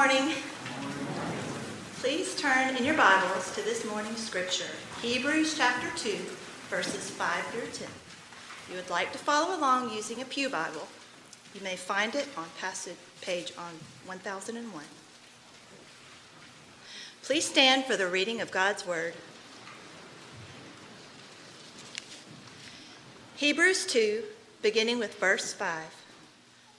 morning. Please turn in your Bibles to this morning's scripture, Hebrews chapter 2, verses 5 through 10. If you would like to follow along using a pew Bible, you may find it on page on 1001. Please stand for the reading of God's Word. Hebrews 2, beginning with verse 5.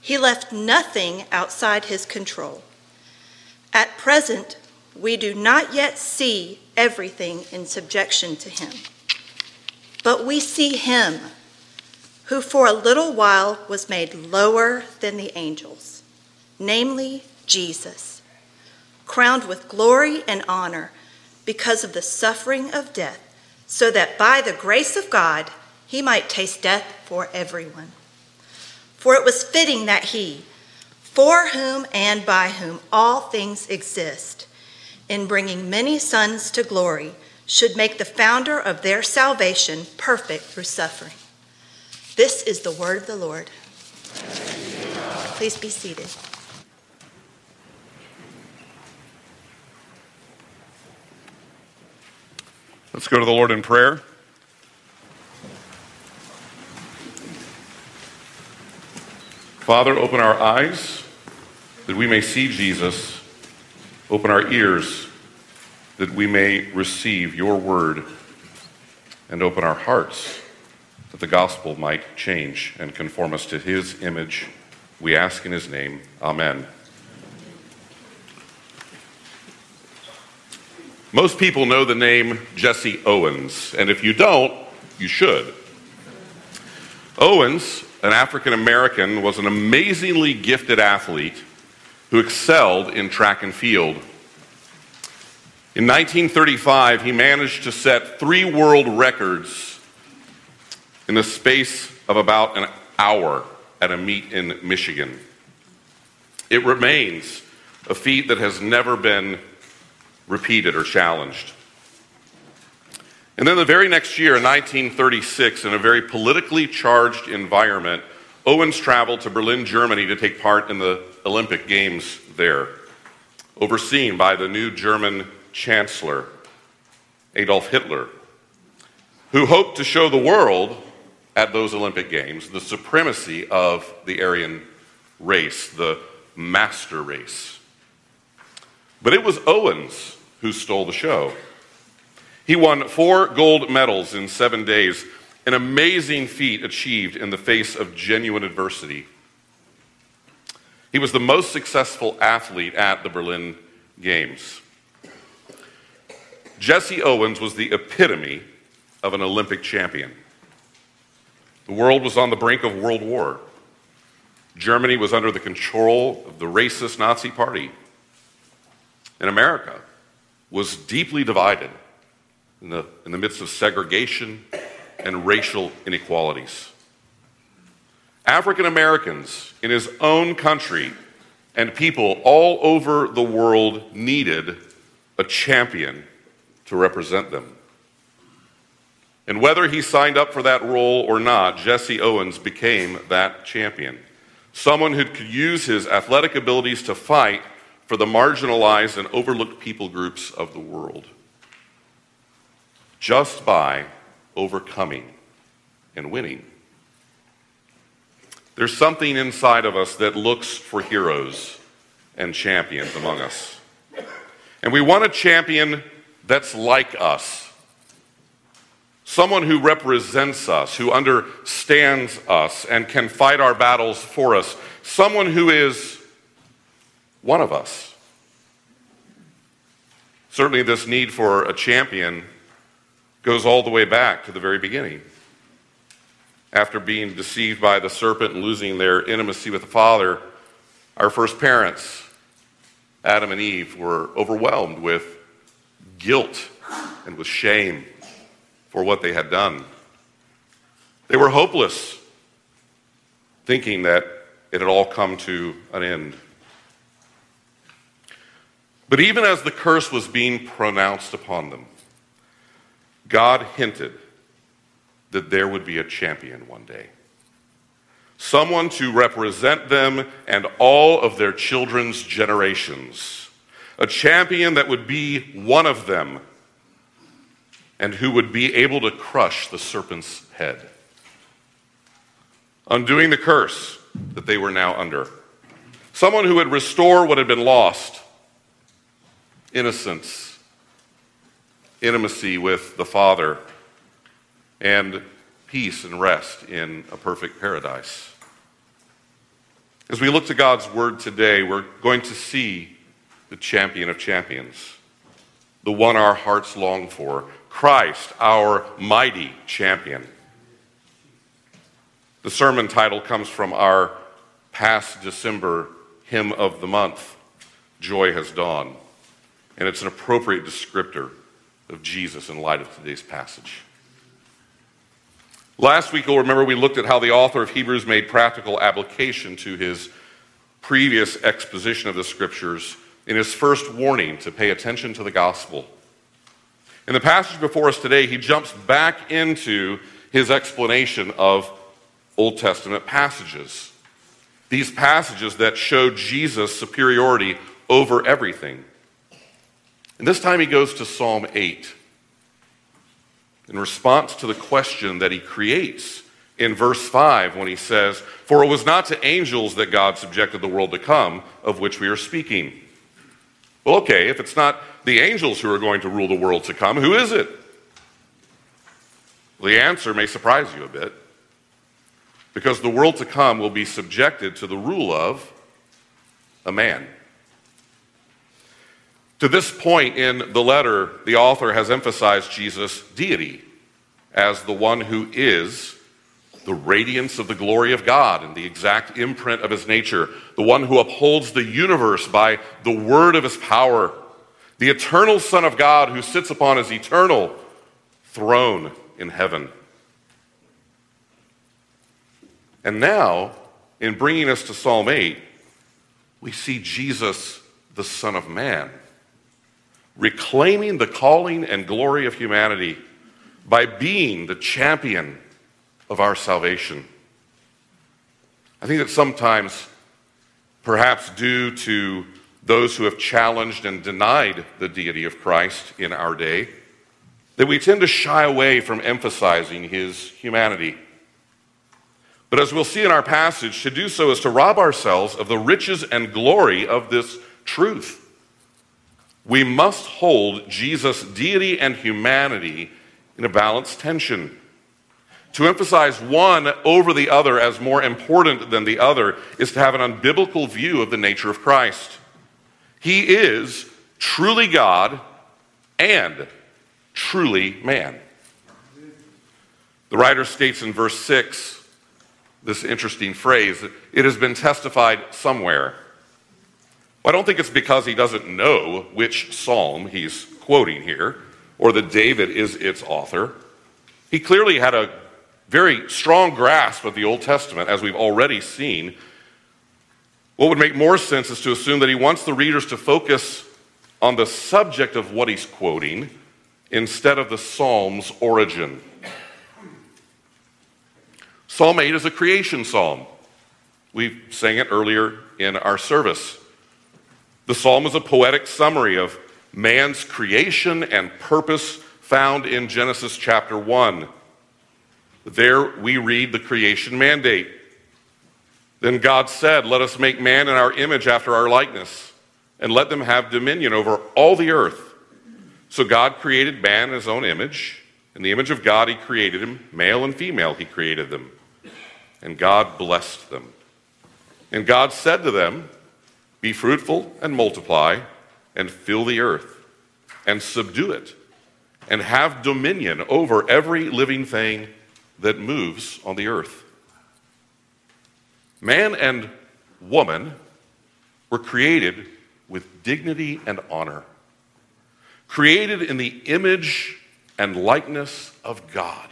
he left nothing outside his control. At present, we do not yet see everything in subjection to him, but we see him who for a little while was made lower than the angels, namely Jesus, crowned with glory and honor because of the suffering of death, so that by the grace of God, he might taste death for everyone. For it was fitting that he, for whom and by whom all things exist, in bringing many sons to glory, should make the founder of their salvation perfect through suffering. This is the word of the Lord. Please be seated. Let's go to the Lord in prayer. Father, open our eyes that we may see Jesus. Open our ears that we may receive your word. And open our hearts that the gospel might change and conform us to his image. We ask in his name. Amen. Most people know the name Jesse Owens, and if you don't, you should. Owens, an African-American, was an amazingly gifted athlete who excelled in track and field. In 1935, he managed to set 3 world records in the space of about an hour at a meet in Michigan. It remains a feat that has never been repeated or challenged. And then the very next year, in 1936, in a very politically charged environment, Owens traveled to Berlin, Germany to take part in the Olympic Games there, overseen by the new German Chancellor, Adolf Hitler, who hoped to show the world at those Olympic Games the supremacy of the Aryan race, the master race. But it was Owens who stole the show. He won 4 gold medals in 7 days, an amazing feat achieved in the face of genuine adversity. He was the most successful athlete at the Berlin Games. Jesse Owens was the epitome of an Olympic champion. The world was on the brink of World War. Germany was under the control of the racist Nazi Party. And America was deeply divided in the midst of segregation and racial inequalities. African Americans in his own country and people all over the world needed a champion to represent them. And whether he signed up for that role or not, Jesse Owens became that champion, someone who could use his athletic abilities to fight for the marginalized and overlooked people groups of the world, just by overcoming and winning. There's something inside of us that looks for heroes and champions among us. And we want a champion that's like us, someone who represents us, who understands us and can fight our battles for us, someone who is one of us. Certainly this need for a champion goes all the way back to the very beginning. After being deceived by the serpent and losing their intimacy with the Father, our first parents Adam and Eve were overwhelmed with guilt and with shame for what they had done. They were hopeless, thinking that it had all come to an end. But even as the curse was being pronounced upon them, God hinted that there would be a champion one day. Someone to represent them and all of their children's generations. A champion that would be one of them and who would be able to crush the serpent's head, undoing the curse that they were now under. Someone who would restore what had been lost: innocence, intimacy with the Father, and peace and rest in a perfect paradise. As we look to God's word today, we're going to see the champion of champions, the one our hearts long for, Christ, our mighty champion. The sermon title comes from our past December hymn of the month, Joy Has Dawned, and it's an appropriate descriptor of Jesus in light of today's passage. Last week, you'll remember, we looked at how the author of Hebrews made practical application to his previous exposition of the scriptures in his first warning to pay attention to the gospel. In the passage before us today, he jumps back into his explanation of Old Testament passages. These passages that show Jesus' superiority over everything. And this time he goes to Psalm 8. In response to the question that he creates in verse 5 when he says, "For it was not to angels that God subjected the world to come, of which we are speaking." Well, okay, if it's not the angels who are going to rule the world to come, who is it? Well, the answer may surprise you a bit, because the world to come will be subjected to the rule of a man. To this point in the letter, the author has emphasized Jesus' deity as the one who is the radiance of the glory of God and the exact imprint of his nature, the one who upholds the universe by the word of his power, the eternal Son of God who sits upon his eternal throne in heaven. And now, in bringing us to Psalm 8, we see Jesus, the Son of Man, reclaiming the calling and glory of humanity by being the champion of our salvation. I think that sometimes, perhaps due to those who have challenged and denied the deity of Christ in our day, that we tend to shy away from emphasizing his humanity. But as we'll see in our passage, to do so is to rob ourselves of the riches and glory of this truth. We must hold Jesus' deity and humanity in a balanced tension. To emphasize one over the other as more important than the other is to have an unbiblical view of the nature of Christ. He is truly God and truly man. The writer states in verse 6 this interesting phrase: "It has been testified somewhere." I don't think it's because he doesn't know which psalm he's quoting here, or that David is its author. He clearly had a very strong grasp of the Old Testament, as we've already seen. What would make more sense is to assume that he wants the readers to focus on the subject of what he's quoting instead of the psalm's origin. Psalm 8 is a creation psalm. We sang it earlier in our service. The psalm is a poetic summary of man's creation and purpose found in Genesis chapter 1. There we read the creation mandate. "Then God said, 'Let us make man in our image after our likeness, and let them have dominion over all the earth.' So God created man in his own image. In the image of God he created him. Male and female he created them. And God blessed them. And God said to them, 'Be fruitful and multiply and fill the earth and subdue it and have dominion over every living thing that moves on the earth.'" Man and woman were created with dignity and honor, created in the image and likeness of God.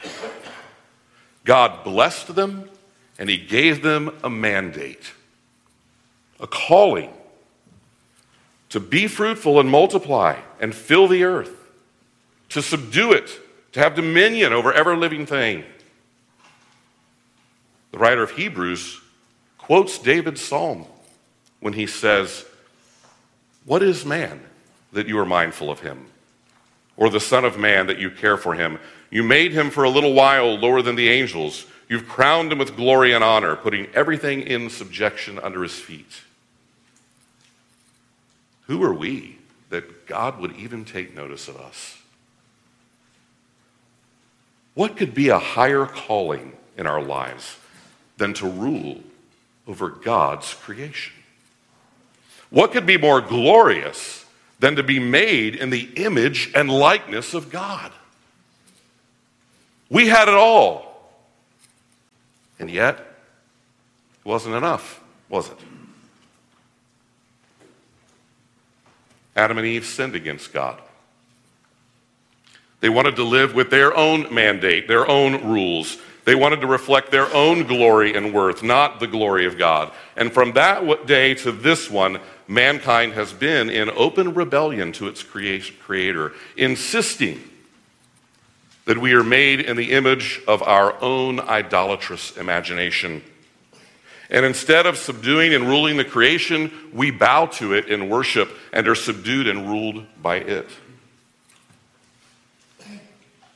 God blessed them, and he gave them a mandate, a calling to be fruitful and multiply and fill the earth, to subdue it, to have dominion over every living thing. The writer of Hebrews quotes David's psalm when he says, "What is man that you are mindful of him? Or the son of man that you care for him? You made him for a little while lower than the angels. You've crowned him with glory and honor, putting everything in subjection under his feet." Who are we that God would even take notice of us? What could be a higher calling in our lives than to rule over God's creation? What could be more glorious than to be made in the image and likeness of God? We had it all. And yet, it wasn't enough, was it? Adam and Eve sinned against God. They wanted to live with their own mandate, their own rules. They wanted to reflect their own glory and worth, not the glory of God. And from that day to this one, mankind has been in open rebellion to its creator, insisting that we are made in the image of our own idolatrous imagination. And instead of subduing and ruling the creation, we bow to it in worship and are subdued and ruled by it.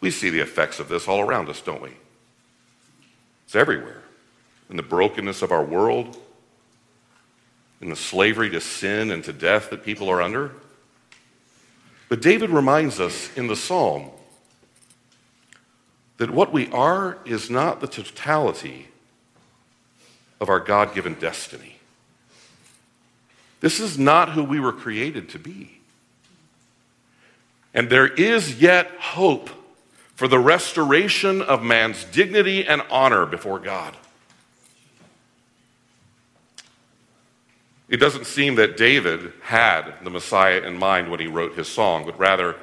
We see the effects of this all around us, don't we? It's everywhere. In the brokenness of our world, in the slavery to sin and to death that people are under. But David reminds us in the psalm that what we are is not the totality of our God-given destiny. This is not who we were created to be. And there is yet hope for the restoration of man's dignity and honor before God. It doesn't seem that David had the Messiah in mind when he wrote his song, but rather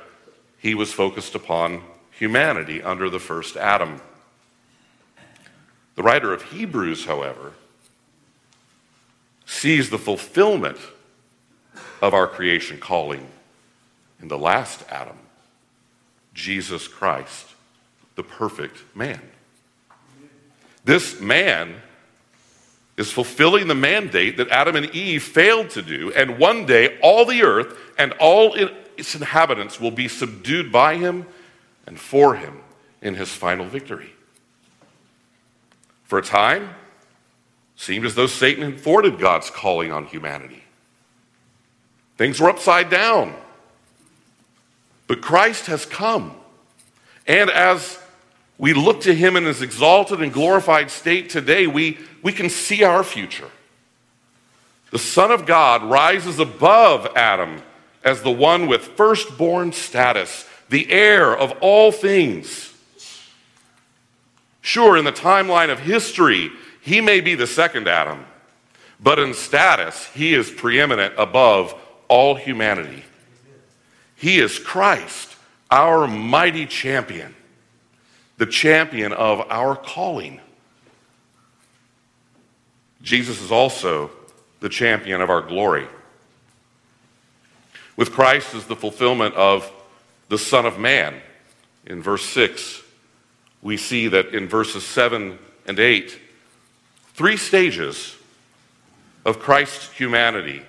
he was focused upon humanity under the first Adam. The writer of Hebrews, however, sees the fulfillment of our creation calling in the last Adam, Jesus Christ, the perfect man. This man is fulfilling the mandate that Adam and Eve failed to do, and one day all the earth and all its inhabitants will be subdued by him and for him in his final victory. For a time, it seemed as though Satan had thwarted God's calling on humanity. Things were upside down. But Christ has come, and as we look to him in his exalted and glorified state today, we can see our future. The Son of God rises above Adam as the one with firstborn status, the heir of all things. Sure, in the timeline of history, he may be the second Adam, but in status, he is preeminent above all humanity. He is Christ, our mighty champion, the champion of our calling. Jesus is also the champion of our glory. With Christ is the fulfillment of the Son of Man. In verse 6, we see that in verses 7 and 8, 3 stages of Christ's humanity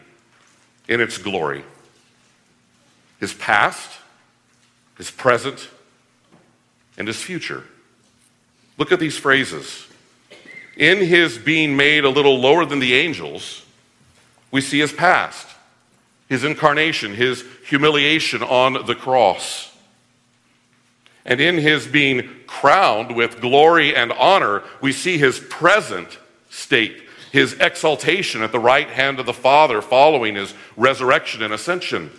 in its glory: his past, his present, and his future. Look at these phrases. In his being made a little lower than the angels, we see his past, his incarnation, his humiliation on the cross. And in his being crowned with glory and honor, we see his present state, his exaltation at the right hand of the Father following his resurrection and ascension.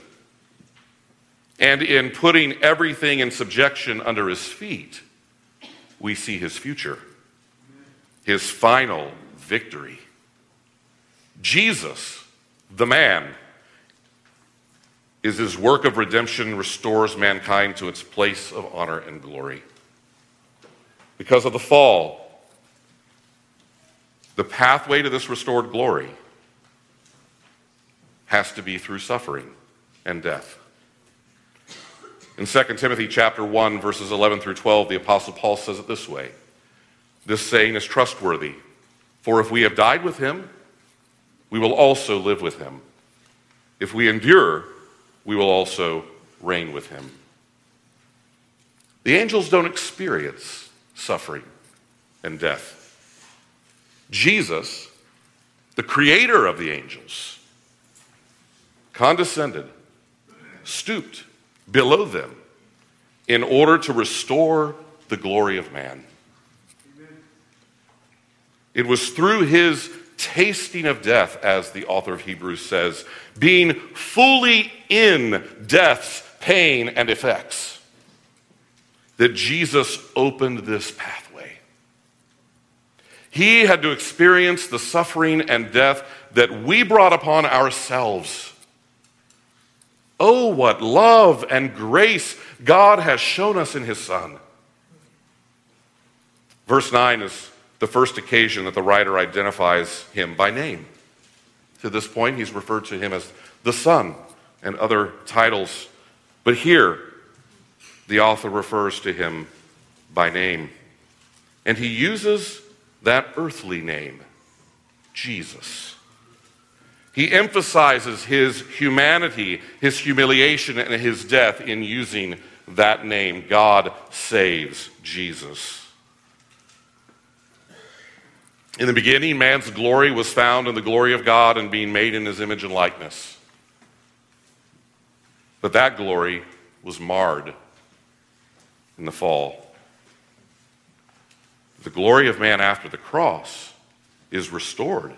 And in putting everything in subjection under his feet, we see his future, his final victory. Jesus, the man, is his work of redemption restores mankind to its place of honor and glory. Because of the fall, the pathway to this restored glory has to be through suffering and death. In 2 Timothy chapter 1, verses 11 through 12, the Apostle Paul says it this way, "This saying is trustworthy, for if we have died with him, we will also live with him. If we endure, we will also reign with him." The angels don't experience suffering and death. Jesus, the creator of the angels, condescended, stooped below them in order to restore the glory of man. Amen. It was through his tasting of death, as the author of Hebrews says, being fully in death's pain and effects, that Jesus opened this path. He had to experience the suffering and death that we brought upon ourselves. Oh, what love and grace God has shown us in his Son. Verse 9 is the first occasion that the writer identifies him by name. To this point, he's referred to him as the Son and other titles. But here, the author refers to him by name. And he uses that earthly name, Jesus. He emphasizes his humanity, his humiliation, and his death in using that name. God saves Jesus. In the beginning, man's glory was found in the glory of God and being made in his image and likeness. But that glory was marred in the fall. The glory of man after the cross is restored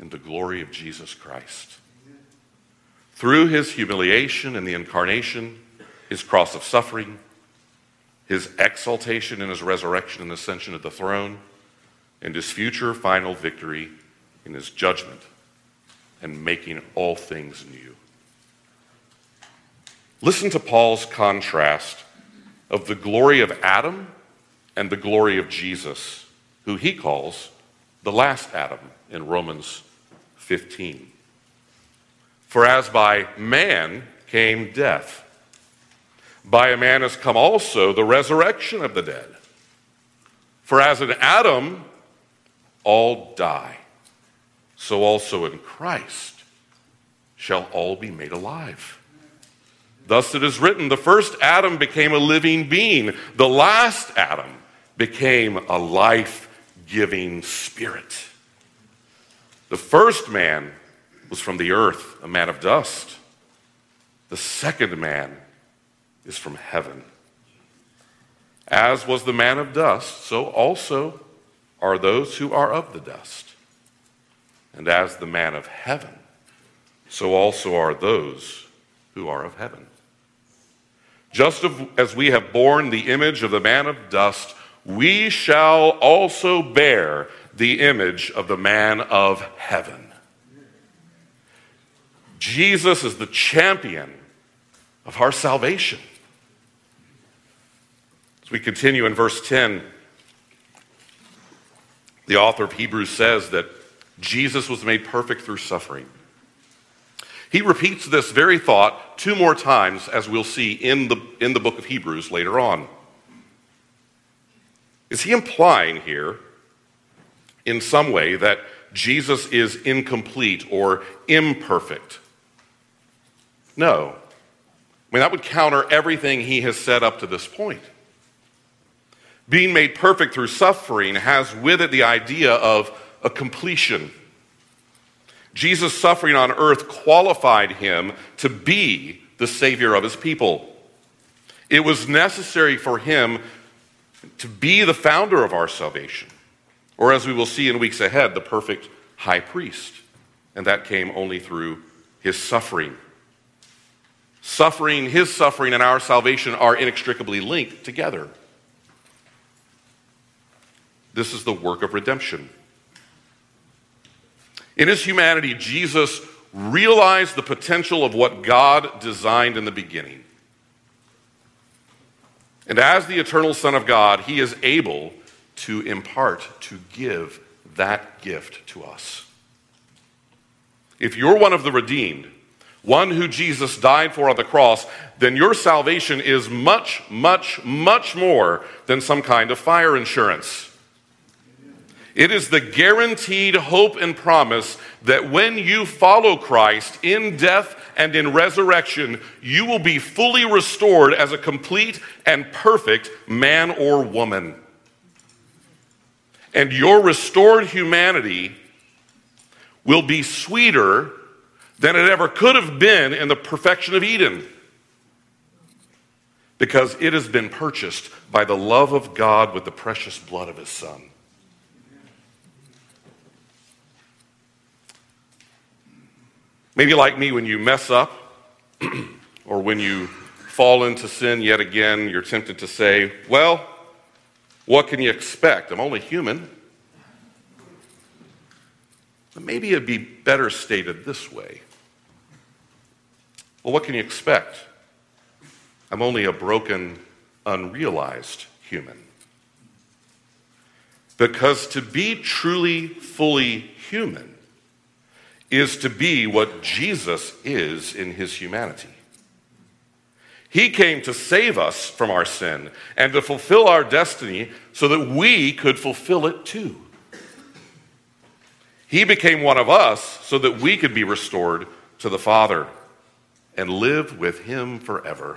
in the glory of Jesus Christ. Through his humiliation in the incarnation, his cross of suffering, his exaltation and his resurrection and ascension of the throne, and his future final victory in his judgment and making all things new. Listen to Paul's contrast of the glory of Adam and the glory of Jesus, who he calls the last Adam in Romans 15. For as by man came death, by a man has come also the resurrection of the dead. For as in Adam all die, so also in Christ shall all be made alive. Thus it is written, the first Adam became a living being, the last Adam became a life-giving spirit. The first man was from the earth, a man of dust. The second man is from heaven. As was the man of dust, so also are those who are of the dust. And as the man of heaven, so also are those who are of heaven. Just as we have borne the image of the man of dust, we shall also bear the image of the man of heaven. Jesus is the champion of our salvation. As we continue in verse 10, the author of Hebrews says that Jesus was made perfect through suffering. He repeats this very thought two more times, as we'll see in the book of Hebrews later on. Is he implying here in some way that Jesus is incomplete or imperfect? No. I mean, that would counter everything he has said up to this point. Being made perfect through suffering has with it the idea of a completion. Jesus' suffering on earth qualified him to be the Savior of his people. It was necessary for him to be the founder of our salvation, or as we will see in weeks ahead, the perfect high priest. And that came only through his suffering. His suffering, and our salvation are inextricably linked together. This is the work of redemption. In his humanity, Jesus realize the potential of what God designed in the beginning. And as the eternal Son of God, he is able to impart, to give that gift to us. If you're one of the redeemed, one who Jesus died for on the cross, then your salvation is much, much, much more than some kind of fire insurance. It is the guaranteed hope and promise that when you follow Christ in death and in resurrection, you will be fully restored as a complete and perfect man or woman. And your restored humanity will be sweeter than it ever could have been in the perfection of Eden, because it has been purchased by the love of God with the precious blood of his Son. Maybe like me, when you mess up or when you fall into sin yet again, you're tempted to say, well, what can you expect? I'm only human. But maybe it'd be better stated this way. Well, what can you expect? I'm only a broken, unrealized human. Because to be truly, fully human is to be what Jesus is in his humanity. He came to save us from our sin and to fulfill our destiny so that we could fulfill it too. He became one of us so that we could be restored to the Father and live with him forever.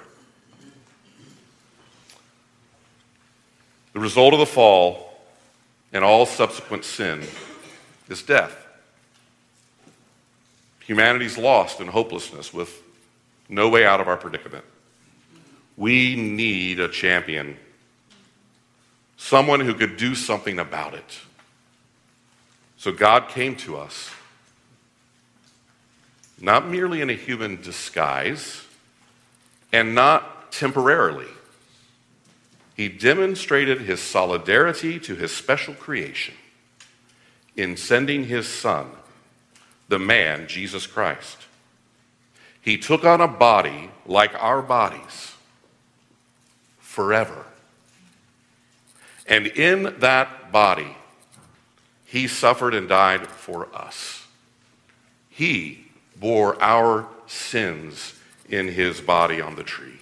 The result of the fall and all subsequent sin is death. Humanity's lost in hopelessness with no way out of our predicament. We need a champion, someone who could do something about it. So God came to us, not merely in a human disguise and not temporarily. He demonstrated his solidarity to his special creation in sending his Son, the man, Jesus Christ. He took on a body like our bodies forever. And in that body, he suffered and died for us. He bore our sins in his body on the tree.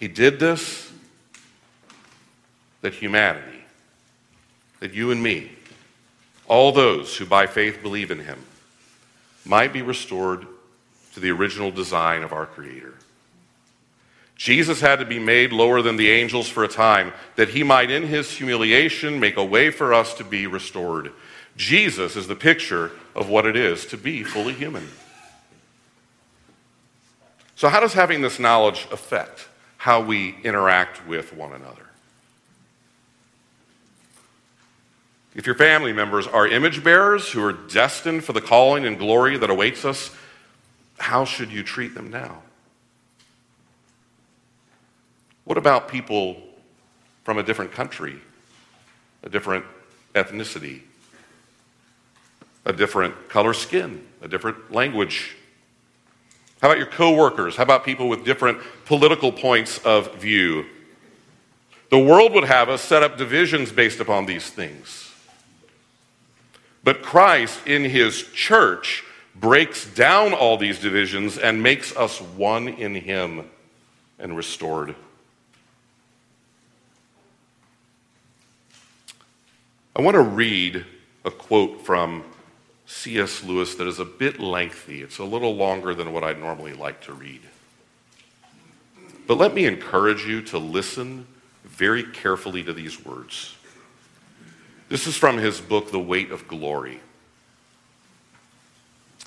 He did this that humanity, that you and me, all those who by faith believe in him, might be restored to the original design of our Creator. Jesus had to be made lower than the angels for a time, that he might in his humiliation make a way for us to be restored. Jesus is the picture of what it is to be fully human. So how does having this knowledge affect how we interact with one another? If your family members are image bearers who are destined for the calling and glory that awaits us, how should you treat them now? What about people from a different country, a different ethnicity, a different color skin, a different language? How about your coworkers? How about people with different political points of view? The world would have us set up divisions based upon these things. But Christ, in his church, breaks down all these divisions and makes us one in him and restored. I want to read a quote from C.S. Lewis that is a bit lengthy. It's a little longer than what I normally like to read. But let me encourage you to listen very carefully to these words. This is from his book, The Weight of Glory.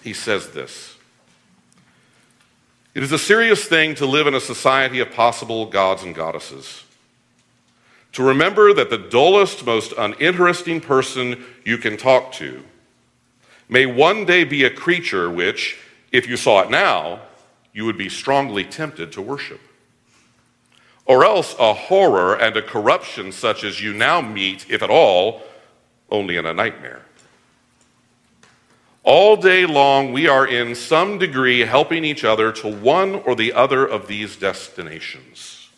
He says this: "It is a serious thing to live in a society of possible gods and goddesses. To remember that the dullest, most uninteresting person you can talk to may one day be a creature which, if you saw it now, you would be strongly tempted to worship. Or else a horror and a corruption such as you now meet, if at all, only in a nightmare. All day long, we are in some degree helping each other to one or the other of these destinations.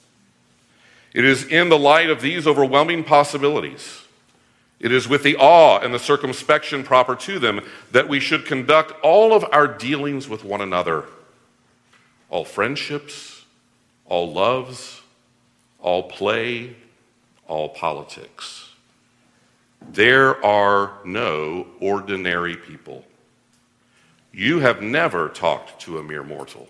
It is in the light of these overwhelming possibilities, it is with the awe and the circumspection proper to them, that we should conduct all of our dealings with one another, all friendships, all loves, all play, all politics. There are no ordinary people. You have never talked to a mere mortal.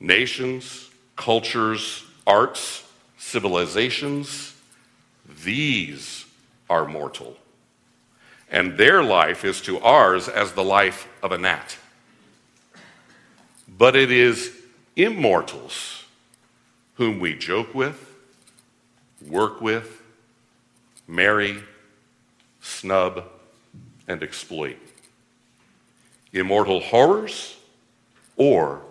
Nations, cultures, arts, civilizations, these are mortal. And their life is to ours as the life of a gnat. But it is immortals whom we joke with, work with, marry, snub, and exploit. Immortal horrors or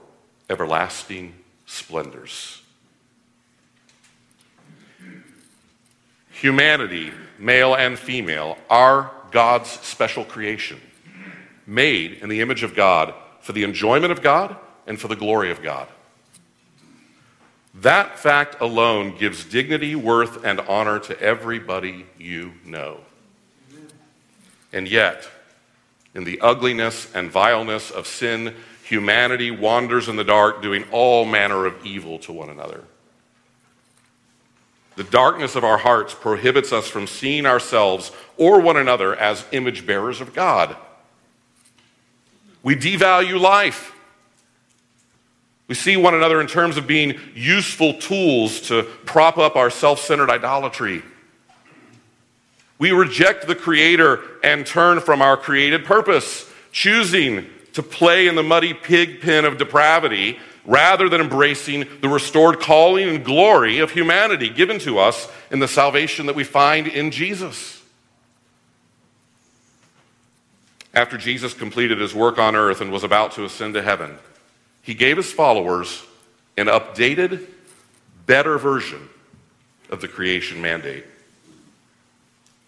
everlasting splendors. Humanity, male and female, are God's special creation, made in the image of God for the enjoyment of God and for the glory of God. That fact alone gives dignity, worth, and honor to everybody you know. And yet, in the ugliness and vileness of sin, humanity wanders in the dark, doing all manner of evil to one another. The darkness of our hearts prohibits us from seeing ourselves or one another as image bearers of God. We devalue life. We see one another in terms of being useful tools to prop up our self-centered idolatry. We reject the Creator and turn from our created purpose, choosing to play in the muddy pig pen of depravity rather than embracing the restored calling and glory of humanity given to us in the salvation that we find in Jesus. After Jesus completed his work on earth and was about to ascend to heaven, he gave his followers an updated, better version of the creation mandate.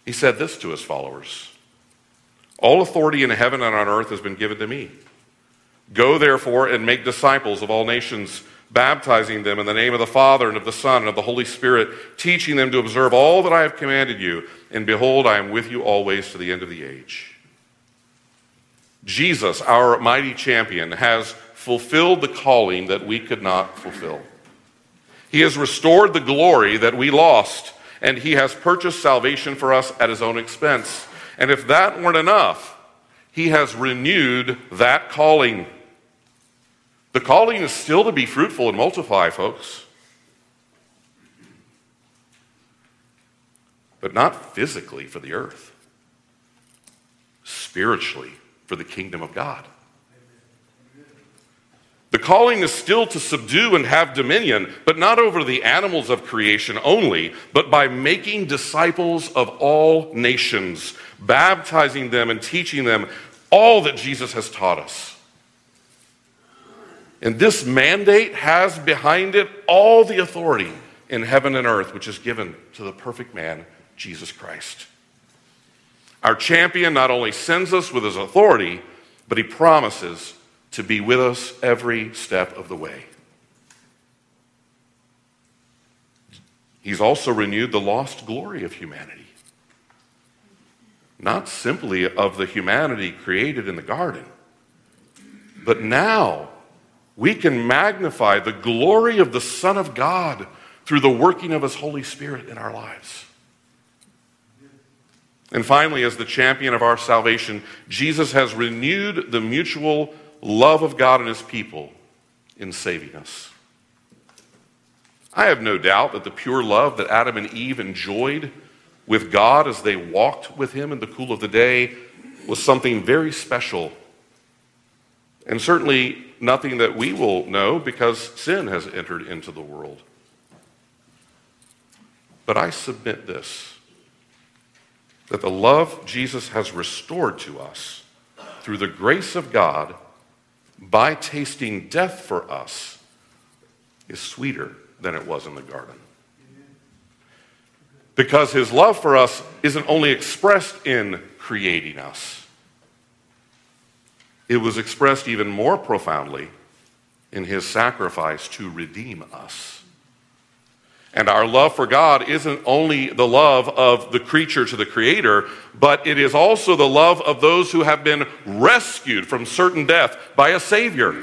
He said this to his followers: "All authority in heaven and on earth has been given to me. Go, therefore, and make disciples of all nations, baptizing them in the name of the Father and of the Son and of the Holy Spirit, teaching them to observe all that I have commanded you. And behold, I am with you always to the end of the age." Jesus, our mighty champion, has fulfilled the calling that we could not fulfill. He has restored the glory that we lost, and he has purchased salvation for us at his own expense. And if that weren't enough, he has renewed that calling. The calling is still to be fruitful and multiply, folks. But not physically for the earth. Spiritually for the kingdom of God. The calling is still to subdue and have dominion, but not over the animals of creation only, but by making disciples of all nations, baptizing them and teaching them all that Jesus has taught us. And this mandate has behind it all the authority in heaven and earth, which is given to the perfect man, Jesus Christ. Our champion not only sends us with his authority, but he promises to be with us every step of the way. He's also renewed the lost glory of humanity. Not simply of the humanity created in the garden, but now we can magnify the glory of the Son of God through the working of his Holy Spirit in our lives. And finally, as the champion of our salvation, Jesus has renewed the mutual love of God and his people in saving us. I have no doubt that the pure love that Adam and Eve enjoyed with God as they walked with him in the cool of the day was something very special, and certainly nothing that we will know because sin has entered into the world. But I submit this, that the love Jesus has restored to us through the grace of God by tasting death for us is sweeter than it was in the garden. Because his love for us isn't only expressed in creating us, It was expressed even more profoundly in his sacrifice to redeem us. And our love for God isn't only the love of the creature to the Creator, but it is also the love of those who have been rescued from certain death by a Savior.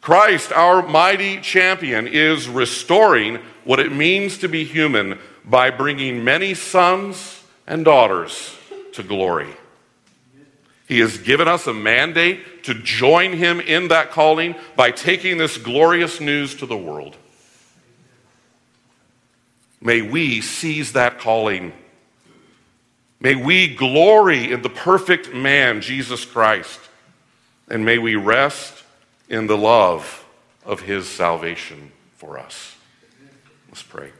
Christ, our mighty champion, is restoring what it means to be human by bringing many sons and daughters to glory. He has given us a mandate to join him in that calling by taking this glorious news to the world. May we seize that calling. May we glory in the perfect man, Jesus Christ, and may we rest in the love of his salvation for us. Let's pray.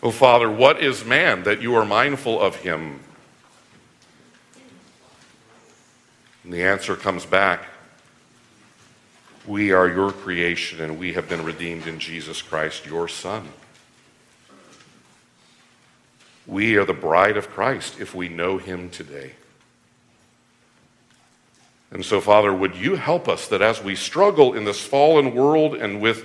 Oh, Father, what is man that you are mindful of him? And the answer comes back. We are your creation, and we have been redeemed in Jesus Christ, your Son. We are the bride of Christ if we know him today. And so, Father, would you help us that as we struggle in this fallen world and with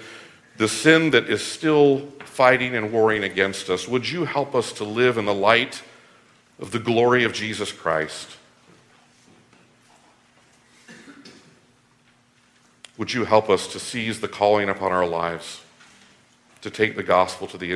the sin that is still fighting and warring against us, would you help us to live in the light of the glory of Jesus Christ? Would you help us to seize the calling upon our lives, to take the gospel to the